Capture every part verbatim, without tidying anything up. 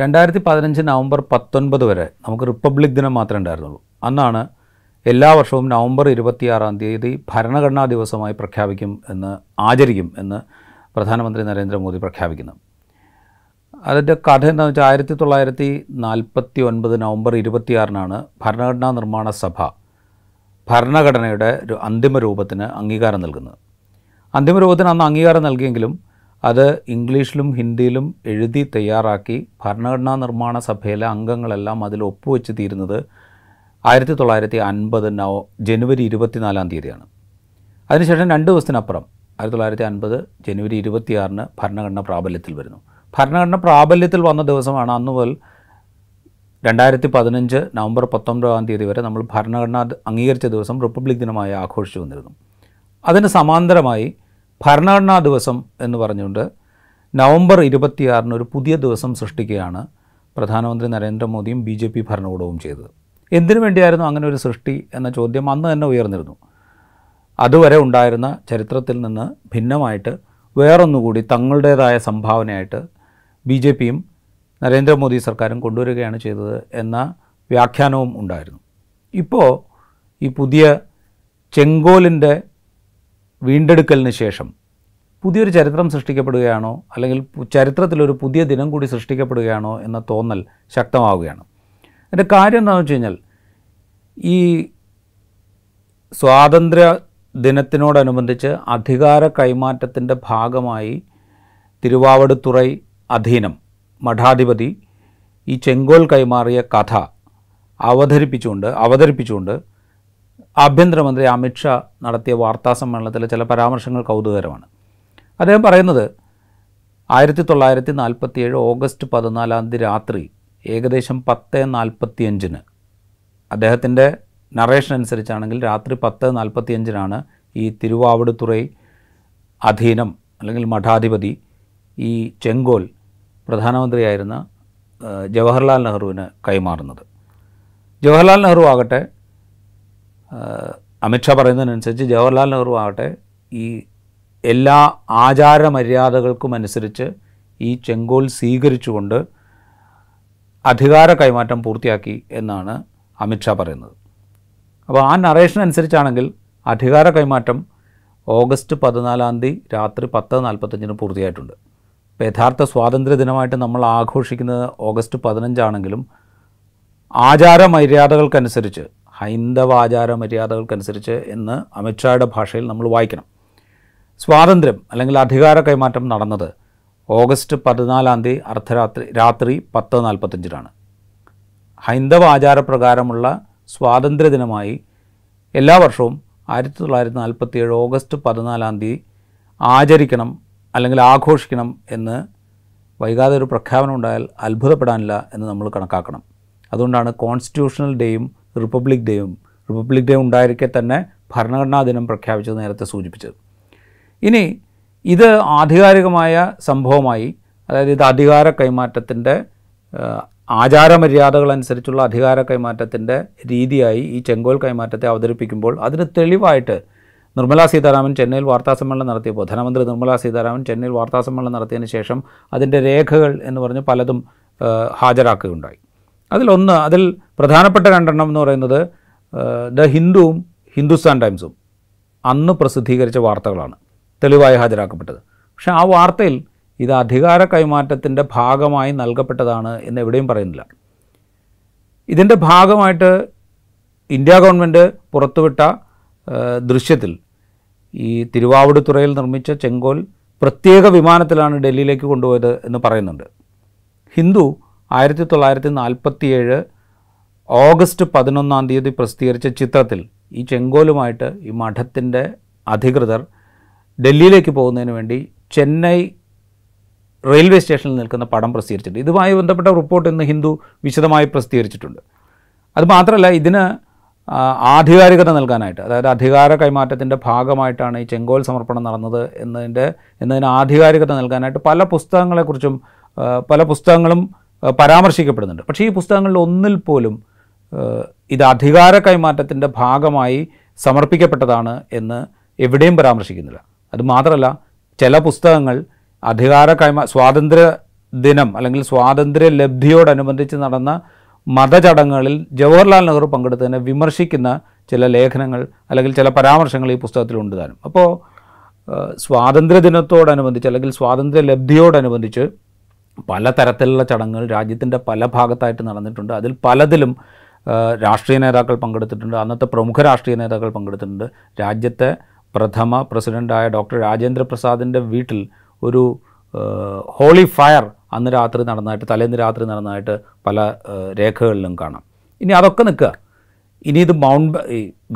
രണ്ടായിരത്തി പതിനഞ്ച് നവംബർ പത്തൊൻപത് വരെ നമുക്ക് റിപ്പബ്ലിക് ദിനം മാത്രമേ ഉണ്ടായിരുന്നുള്ളൂ. അന്നാണ് എല്ലാ വർഷവും നവംബർ ഇരുപത്തിയാറാം തീയതി ഭരണഘടനാ ദിവസമായി പ്രഖ്യാപിക്കും എന്ന് ആചരിക്കും എന്ന് പ്രധാനമന്ത്രി നരേന്ദ്രമോദി പ്രഖ്യാപിക്കുന്നത്. അതിൻ്റെ കഥ എന്താണെന്ന് വെച്ചാൽ ആയിരത്തി തൊള്ളായിരത്തി നാൽപ്പത്തി ഒൻപത് നവംബർ ഇരുപത്തിയാറിനാണ് ഭരണഘടനാ നിർമ്മാണ സഭ ഭരണഘടനയുടെ അന്തിമ രൂപത്തിന് അംഗീകാരം നൽകുന്നത്. അന്തിമ രൂപത്തിന് അന്ന് അംഗീകാരം നൽകിയെങ്കിലും അത് ഇംഗ്ലീഷിലും ഹിന്ദിയിലും എഴുതി തയ്യാറാക്കി ഭരണഘടനാ നിർമ്മാണ സഭയിലെ അംഗങ്ങളെല്ലാം അതിൽ ഒപ്പുവെച്ച് തീരുന്നത് ആയിരത്തി തൊള്ളായിരത്തി അൻപത് നവ ജനുവരി ഇരുപത്തിനാലാം തീയതിയാണ്. അതിനുശേഷം രണ്ട് ദിവസത്തിനപ്പുറം ആയിരത്തി തൊള്ളായിരത്തി അൻപത് ജനുവരി ഇരുപത്തിയാറിന് ഭരണഘടന പ്രാബല്യത്തിൽ വരുന്നു. ഭരണഘടന പ്രാബല്യത്തിൽ വന്ന ദിവസമാണ് അന്നു മുതൽ രണ്ടായിരത്തി പതിനഞ്ച് നവംബർ പത്തൊൻപതാം തീയതി വരെ നമ്മൾ ഭരണഘടന അംഗീകരിച്ച ദിവസം റിപ്പബ്ലിക് ദിനമായി ആഘോഷിച്ചു വന്നിരുന്നു. അതിന് സമാന്തരമായി ഭരണഘടനാ ദിവസം എന്ന് പറഞ്ഞുകൊണ്ട് നവംബർ ഇരുപത്തിയാറിന് ഒരു പുതിയ ദിവസം സൃഷ്ടിക്കുകയാണ് പ്രധാനമന്ത്രി നരേന്ദ്രമോദിയും ബി ജെ പി ഭരണകൂടവും ചെയ്തത്. എന്തിനു വേണ്ടിയായിരുന്നു അങ്ങനെ ഒരു സൃഷ്ടി എന്ന ചോദ്യം അന്ന് തന്നെ ഉയർന്നിരുന്നു. അതുവരെ ഉണ്ടായിരുന്ന ചരിത്രത്തിൽ നിന്ന് ഭിന്നമായിട്ട് വേറൊന്നുകൂടി തങ്ങളുടേതായ സംഭാവനയായിട്ട് ബി ജെ പിയും നരേന്ദ്രമോദി സർക്കാരും കൊണ്ടുവരികയാണ് ചെയ്തത് എന്ന വ്യാഖ്യാനവും ഉണ്ടായിരുന്നു. ഇപ്പോൾ ഈ പുതിയ ചെങ്കോലിൻ്റെ വീണ്ടെടുക്കലിന് ശേഷം പുതിയൊരു ചരിത്രം സൃഷ്ടിക്കപ്പെടുകയാണോ അല്ലെങ്കിൽ ചരിത്രത്തിലൊരു പുതിയ ദിനം കൂടി സൃഷ്ടിക്കപ്പെടുകയാണോ എന്ന തോന്നൽ ശക്തമാവുകയാണ്. അതിൻ്റെ കാര്യം എന്താണെന്ന് വെച്ച് കഴിഞ്ഞാൽ ഈ സ്വാതന്ത്ര്യ ദിനത്തിനോടനുബന്ധിച്ച് അധികാര കൈമാറ്റത്തിൻ്റെ ഭാഗമായി തിരുവാവടുത്തുറൈ അധീനം മഠാധിപതി ഈ ചെങ്കോൽ കൈമാറിയ കഥ അവതരിപ്പിച്ചുകൊണ്ട് അവതരിപ്പിച്ചുകൊണ്ട് ആഭ്യന്തരമന്ത്രി അമിത് ഷാ നടത്തിയ വാർത്താസമ്മേളനത്തിലെ ചില പരാമർശങ്ങൾ കൗതുകകരമാണ്. അദ്ദേഹം പറയുന്നത് ആയിരത്തി തൊള്ളായിരത്തി നാൽപ്പത്തിയേഴ് ഓഗസ്റ്റ് പതിനാലാം തീയതി രാത്രി ഏകദേശം പത്ത് നാൽപ്പത്തിയഞ്ചിന് അദ്ദേഹത്തിൻ്റെ നറേഷൻ അനുസരിച്ചാണെങ്കിൽ രാത്രി പത്ത് നാൽപ്പത്തിയഞ്ചിനാണ് ഈ തിരുവാവടുത്തുറൈ അധീനം അല്ലെങ്കിൽ മഠാധിപതി ഈ ചെങ്കോൽ പ്രധാനമന്ത്രിയായിരുന്ന ജവഹർലാൽ നെഹ്റുവിന് കൈമാറുന്നത്. ജവഹർലാൽ നെഹ്റു ആകട്ടെ അമിത് ഷാ പറയുന്നതിനനുസരിച്ച് ജവഹർലാൽ നെഹ്റു ആകട്ടെ ഈ എല്ലാ ആചാരമര്യാദകൾക്കും അനുസരിച്ച് ഈ ചെങ്കോൽ സ്വീകരിച്ചുകൊണ്ട് അധികാര കൈമാറ്റം പൂർത്തിയാക്കി എന്നാണ് അമിത് ഷാ പറയുന്നത്. അപ്പോൾ ആ നറേഷൻ അനുസരിച്ചാണെങ്കിൽ അധികാര കൈമാറ്റം ഓഗസ്റ്റ് പതിനാലാം തീയതി രാത്രി പത്ത് നാൽപ്പത്തഞ്ചിന് പൂർത്തിയായിട്ടുണ്ട്. ഇപ്പോൾ യഥാർത്ഥ സ്വാതന്ത്ര്യ ദിനമായിട്ട് നമ്മൾ ആഘോഷിക്കുന്നത് ഓഗസ്റ്റ് പതിനഞ്ചാണെങ്കിലും ആചാരമര്യാദകൾക്കനുസരിച്ച് ഹൈന്ദവ ആചാരമര്യാദകൾക്കനുസരിച്ച് എന്ന് അമിത് ഷായുടെ ഭാഷയിൽ നമ്മൾ വായിക്കണം. സ്വാതന്ത്ര്യം അല്ലെങ്കിൽ അധികാര കൈമാറ്റം നടന്നത് ഓഗസ്റ്റ് പതിനാലാം തീയതി അർദ്ധരാത്രി രാത്രി പത്ത് നാൽപ്പത്തഞ്ചിനാണ്. ഹൈന്ദവ ആചാരപ്രകാരമുള്ള സ്വാതന്ത്ര്യ ദിനമായി എല്ലാ വർഷവും ആയിരത്തി തൊള്ളായിരത്തി നാൽപ്പത്തിയേഴ് ഓഗസ്റ്റ് പതിനാലാം തീയതി ആചരിക്കണം അല്ലെങ്കിൽ ആഘോഷിക്കണം എന്ന് വൈകാതെ ഒരു പ്രഖ്യാപനം ഉണ്ടായാൽ അത്ഭുതപ്പെടാനില്ല എന്ന് നമ്മൾ കണക്കാക്കണം. അതുകൊണ്ടാണ് കോൺസ്റ്റിറ്റ്യൂഷണൽ ഡേയും റിപ്പബ്ലിക് ഡേയും റിപ്പബ്ലിക് ഡേ ഉണ്ടായിരിക്കെ തന്നെ ഭരണഘടനാ ദിനം പ്രഖ്യാപിച്ചത് നേരത്തെ സൂചിപ്പിച്ചത്. ഇനി ഇത് ആധികാരികമായ സംഭവമായി, അതായത് ഇത് അധികാര കൈമാറ്റത്തിൻ്റെ ആചാരമര്യാദകളനുസരിച്ചുള്ള അധികാര കൈമാറ്റത്തിൻ്റെ രീതിയായി ഈ ചെങ്കോൽ കൈമാറ്റത്തെ അവതരിപ്പിക്കുമ്പോൾ അതിന് തെളിവായിട്ട് നിർമ്മലാ സീതാരാമൻ ചെന്നൈയിൽ വാർത്താസമ്മേളനം നടത്തിയപ്പോൾ ധനമന്ത്രി നിർമ്മലാ സീതാരാമൻ ചെന്നൈയിൽ വാർത്താസമ്മേളനം നടത്തിയതിന് ശേഷം അതിൻ്റെ രേഖകൾ എന്ന് പറഞ്ഞ് പലതും ഹാജരാക്കുകയുണ്ടായി. അതിലൊന്ന് അതിൽ പ്രധാനപ്പെട്ട രണ്ടെണ്ണം എന്ന് പറയുന്നത് ദ ഹിന്ദുവും ഹിന്ദുസ്ഥാൻ ടൈംസും അന്ന് പ്രസിദ്ധീകരിച്ച വാർത്തകളാണ് തെളിവായി ഹാജരാക്കപ്പെട്ടത്. പക്ഷേ ആ വാർത്തയിൽ ഇത് അധികാര കൈമാറ്റത്തിൻ്റെ ഭാഗമായി നൽകപ്പെട്ടതാണ് എന്ന് എവിടെയും പറയുന്നില്ല. ഇതിൻ്റെ ഭാഗമായിട്ട് ഇന്ത്യ ഗവൺമെൻറ് പുറത്തുവിട്ട ദൃശ്യത്തിൽ ഈ തിരുവാവടുത്തുറയിൽ നിർമ്മിച്ച ചെങ്കോൽ പ്രത്യേക വിമാനത്തിലാണ് ഡൽഹിയിലേക്ക് കൊണ്ടുപോയത് എന്ന് പറയുന്നുണ്ട്. ഹിന്ദു ആയിരത്തി തൊള്ളായിരത്തി നാൽപ്പത്തിയേഴ് ഓഗസ്റ്റ് പതിനൊന്നാം തീയതി പ്രസിദ്ധീകരിച്ച ചിത്രത്തിൽ ഈ ചെങ്കോലുമായിട്ട് ഈ മഠത്തിൻ്റെ അധികൃതർ ഡൽഹിയിലേക്ക് പോകുന്നതിന് വേണ്ടി ചെന്നൈ റെയിൽവേ സ്റ്റേഷനിൽ നിൽക്കുന്ന പടം പ്രസിദ്ധീകരിച്ചിട്ടുണ്ട്. ഇതുമായി ബന്ധപ്പെട്ട റിപ്പോർട്ട് ഇന്ന് ഹിന്ദു വിശദമായി പ്രസിദ്ധീകരിച്ചിട്ടുണ്ട്. അതുമാത്രമല്ല, ഇതിന് ആധികാരികത നൽകാനായിട്ട്, അതായത് അധികാര കൈമാറ്റത്തിൻ്റെ ഭാഗമായിട്ടാണ് ഈ ചെങ്കോൽ സമർപ്പണം നടന്നത് എന്നതിൻ്റെ എന്നതിന് ആധികാരികത നൽകാനായിട്ട് പല പുസ്തകങ്ങളെക്കുറിച്ചും പല പുസ്തകങ്ങളും പരാമർശിക്കപ്പെടുന്നുണ്ട്. പക്ഷേ ഈ പുസ്തകങ്ങളിൽ ഒന്നിൽ പോലും ഇത് അധികാര കൈമാറ്റത്തിൻ്റെ ഭാഗമായി സമർപ്പിക്കപ്പെട്ടതാണ് എന്ന് എവിടെയും പരാമർശിക്കുന്നില്ല. അതുമാത്രമല്ല, ചില പുസ്തകങ്ങൾ അധികാര കൈമാ സ്വാതന്ത്ര്യ ദിനം അല്ലെങ്കിൽ സ്വാതന്ത്ര്യ ലബ്ധിയോടനുബന്ധിച്ച് നടന്ന മതചടങ്ങുകളിൽ ജവഹർലാൽ നെഹ്റു പങ്കെടുത്തതിനെ വിമർശിക്കുന്ന ചില ലേഖനങ്ങൾ അല്ലെങ്കിൽ ചില പരാമർശങ്ങൾ ഈ പുസ്തകത്തിലുണ്ട് താനും. അപ്പോൾ സ്വാതന്ത്ര്യ ദിനത്തോടനുബന്ധിച്ച് അല്ലെങ്കിൽ സ്വാതന്ത്ര്യ ലബ്ധിയോടനുബന്ധിച്ച് പലതരത്തിലുള്ള ചടങ്ങുകൾ രാജ്യത്തിൻ്റെ പല ഭാഗത്തായിട്ട് നടന്നിട്ടുണ്ട്. അതിൽ പലതിലും രാഷ്ട്രീയ നേതാക്കൾ പങ്കെടുത്തിട്ടുണ്ട്, അന്നത്തെ പ്രമുഖ രാഷ്ട്രീയ നേതാക്കൾ പങ്കെടുത്തിട്ടുണ്ട്. രാജ്യത്തെ പ്രഥമ പ്രസിഡൻ്റായ ഡോക്ടർ രാജേന്ദ്ര പ്രസാദിൻ്റെ വീട്ടിൽ ഒരു ഹോളി ഫയർ അന്ന് രാത്രി നടന്നതായിട്ട് തലേന്ന് രാത്രി നടന്നതായിട്ട് പല രേഖകളിലും കാണാം. ഇനി അതൊക്കെ നിൽക്കുക. ഇനി ഇത് മൗണ്ട്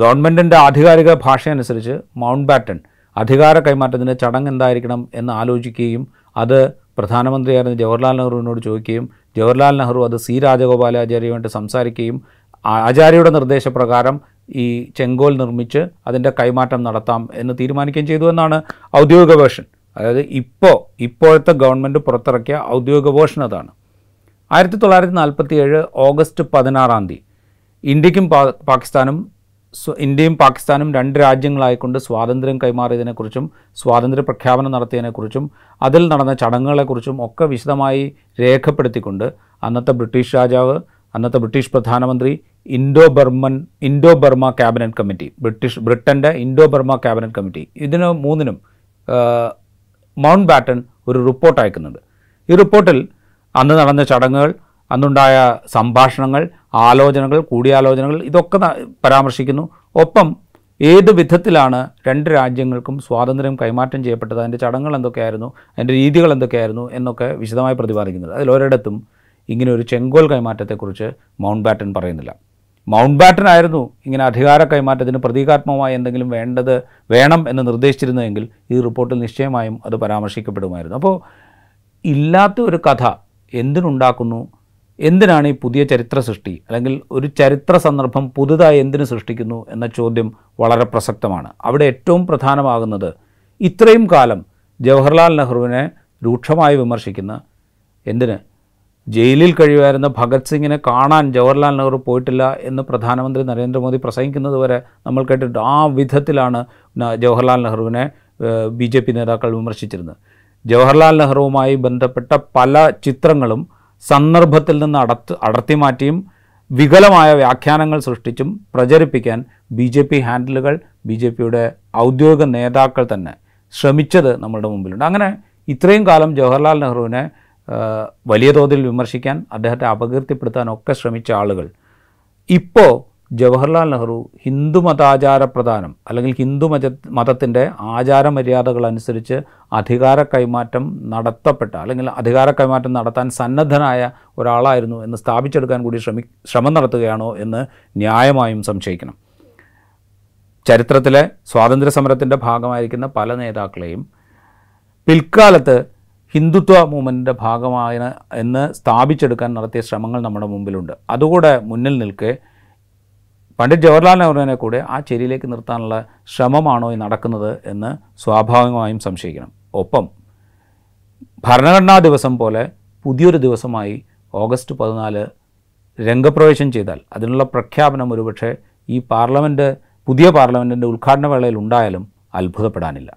ഗവൺമെൻറ്റിൻ്റെ ആധികാരിക ഭാഷയനുസരിച്ച് മൗണ്ട് ബാറ്റൺ അധികാര കൈമാറ്റത്തിൻ്റെ ചടങ്ങ് എന്തായിരിക്കണം എന്ന് ആലോചിക്കുകയും അത് പ്രധാനമന്ത്രിയായിരുന്ന ജവഹർലാൽ നെഹ്റുവിനോട് ചോദിക്കുകയും ജവഹർലാൽ നെഹ്റു അത് സി രാജഗോപാൽ ആചാര്യയുമായിട്ട് സംസാരിക്കുകയും ആചാര്യയുടെ നിർദ്ദേശപ്രകാരം ഈ ചെങ്കോൽ നിർമ്മിച്ച് അതിൻ്റെ കൈമാറ്റം നടത്താം എന്ന് തീരുമാനിക്കുകയും ചെയ്തു എന്നാണ് ഔദ്യോഗിക വേർഷൻ. അതായത് ഇപ്പോൾ ഇപ്പോഴത്തെ ഗവൺമെൻറ് പുറത്തിറക്കിയ ഔദ്യോഗിക വേർഷൻ അതാണ്. ആയിരത്തി തൊള്ളായിരത്തി നാൽപ്പത്തി ഏഴ് ഓഗസ്റ്റ് പതിനാറാം തീയതി ഇന്ത്യക്കും പാകിസ്ഥാനും ഇന്ത്യയും പാകിസ്ഥാനും രണ്ട് രാജ്യങ്ങളായിക്കൊണ്ട് സ്വാതന്ത്ര്യം കൈമാറിയതിനെക്കുറിച്ചും സ്വാതന്ത്ര്യ പ്രഖ്യാപനം നടത്തിയതിനെക്കുറിച്ചും അതിൽ നടന്ന ചടങ്ങുകളെക്കുറിച്ചും ഒക്കെ വിശദമായി രേഖപ്പെടുത്തിക്കൊണ്ട് അന്നത്തെ ബ്രിട്ടീഷ് രാജാവ്, അന്നത്തെ ബ്രിട്ടീഷ് പ്രധാനമന്ത്രി, Indo Burman Indo Burma cabinet committee, British ബ്രിട്ടൻ്റെ ഇൻഡോ ബർമ ക്യാബിനറ്റ് കമ്മിറ്റി, ഇതിന് മൂന്നിനും മൗണ്ട് ബാറ്റൺ ഒരു റിപ്പോർട്ട് അയക്കുന്നുണ്ട്. ഈ റിപ്പോർട്ടിൽ അന്ന് നടന്ന ചടങ്ങുകൾ, അന്നുണ്ടായ സംഭാഷണങ്ങൾ, ആലോചനകൾ, കൂടിയാലോചനകൾ ഇതൊക്കെ പരാമർശിക്കുന്നു. ഒപ്പം ഏത് വിധത്തിലാണ് രണ്ട് രാജ്യങ്ങൾക്കും സ്വാതന്ത്ര്യം കൈമാറ്റം ചെയ്യപ്പെട്ടത്, അതിൻ്റെ ചടങ്ങുകൾ എന്തൊക്കെയായിരുന്നു, അതിൻ്റെ രീതികൾ എന്തൊക്കെയായിരുന്നു എന്നൊക്കെ വിശദമായി പ്രതിപാദിക്കുന്നത്. അതിലൊരിടത്തും ഇങ്ങനെ ഒരു ചെങ്കോൽ കൈമാറ്റത്തെക്കുറിച്ച് മൗണ്ട് ബാറ്റൺ പറയുന്നില്ല. മൗണ്ട് ബാറ്റൺ ആയിരുന്നു ഇങ്ങനെ അധികാര കൈമാറ്റത്തിന് പ്രതീകാത്മകമായി എന്തെങ്കിലും വേണ്ടത് വേണം എന്ന് നിർദ്ദേശിച്ചിരുന്നതെങ്കിൽ ഈ റിപ്പോർട്ടിൽ നിശ്ചയമായും അത് പരാമർശിക്കപ്പെടുമായിരുന്നു. അപ്പോൾ ഇല്ലാത്ത ഒരു കഥ എന്തിനുണ്ടാക്കുന്നു? എന്തിനാണ് ഈ പുതിയ ചരിത്ര സൃഷ്ടി അല്ലെങ്കിൽ ഒരു ചരിത്ര സന്ദർഭം പുതുതായി എന്തിനു സൃഷ്ടിക്കുന്നു എന്ന ചോദ്യം വളരെ പ്രസക്തമാണ്. അവിടെ ഏറ്റവും പ്രധാനമാകുന്നത് ഇത്രയും കാലം ജവഹർലാൽ നെഹ്റുവിനെ രൂക്ഷമായി വിമർശിക്കുന്ന, എന്തിന് ജയിലിൽ കഴിയുമായിരുന്ന ഭഗത് സിംഗിനെ കാണാൻ ജവഹർലാൽ നെഹ്റു പോയിട്ടില്ല എന്ന് പ്രധാനമന്ത്രി നരേന്ദ്രമോദി പ്രസംഗിക്കുന്നത് വരെ നമ്മൾ കേട്ടിട്ടുണ്ട്. ആ വിധത്തിലാണ് ജവഹർലാൽ നെഹ്റുവിനെ ബി ജെ പി നേതാക്കൾ വിമർശിച്ചിരുന്നത്. ജവഹർലാൽ നെഹ്റുവുമായി ബന്ധപ്പെട്ട പല ചിത്രങ്ങളും സന്ദർഭത്തിൽ നിന്ന് അടത്ത് അടർത്തി മാറ്റിയും വികലമായ വ്യാഖ്യാനങ്ങൾ സൃഷ്ടിച്ചും പ്രചരിപ്പിക്കാൻ ബി ജെ പി ഹാൻഡിലുകൾ, ബി ജെ പിയുടെ ഔദ്യോഗിക നേതാക്കൾ തന്നെ ശ്രമിച്ചത് നമ്മളുടെ മുമ്പിലുണ്ട്. അങ്ങനെ ഇത്രയും കാലം ജവഹർലാൽ നെഹ്റുവിനെ വലിയ തോതിൽ വിമർശിക്കാൻ, അദ്ദേഹത്തെ അപകീർത്തിപ്പെടുത്താനൊക്കെ ശ്രമിച്ച ആളുകൾ ഇപ്പോൾ ജവഹർലാൽ നെഹ്റു ഹിന്ദു മതാചാരപ്രധാനം അല്ലെങ്കിൽ ഹിന്ദു മത മതത്തിൻ്റെ ആചാരമര്യാദകളനുസരിച്ച് അധികാര കൈമാറ്റം നടത്തപ്പെട്ട അല്ലെങ്കിൽ അധികാര കൈമാറ്റം നടത്താൻ സന്നദ്ധനായ ഒരാളായിരുന്നു എന്ന് സ്ഥാപിച്ചെടുക്കാൻ കൂടി ശ്രമി ശ്രമം നടത്തുകയാണോ എന്ന് ന്യായമായും സംശയിക്കണം. ചരിത്രത്തിലെ സ്വാതന്ത്ര്യ സമരത്തിൻ്റെ ഭാഗമായിരിക്കുന്ന പല നേതാക്കളെയും പിൽക്കാലത്ത് ഹിന്ദുത്വ മൂവ്മെൻറ്റിൻ്റെ ഭാഗമായ എന്ന് സ്ഥാപിച്ചെടുക്കാൻ നടത്തിയ ശ്രമങ്ങൾ നമ്മുടെ മുമ്പിലുണ്ട്. അതുകൂടെ മുന്നിൽ നിൽക്കെ പണ്ഡിറ്റ് ജവഹർലാൽ നെഹ്റുവിനെ കൂടെ ആ ചേരിയിലേക്ക് നിർത്താനുള്ള ശ്രമമാണോ ഈ നടക്കുന്നത് എന്ന് സ്വാഭാവികമായും സംശയിക്കണം. ഒപ്പം ഭരണഘടനാ ദിവസം പോലെ പുതിയൊരു ദിവസമായി ഓഗസ്റ്റ് പതിനാല് രംഗപ്രവേശം ചെയ്താൽ അതിനുള്ള പ്രഖ്യാപനം ഒരുപക്ഷെ ഈ പാർലമെൻറ്റ്, പുതിയ പാർലമെൻറ്റിൻ്റെ ഉദ്ഘാടന വേളയിൽ ഉണ്ടായാലും അത്ഭുതപ്പെടാനില്ല.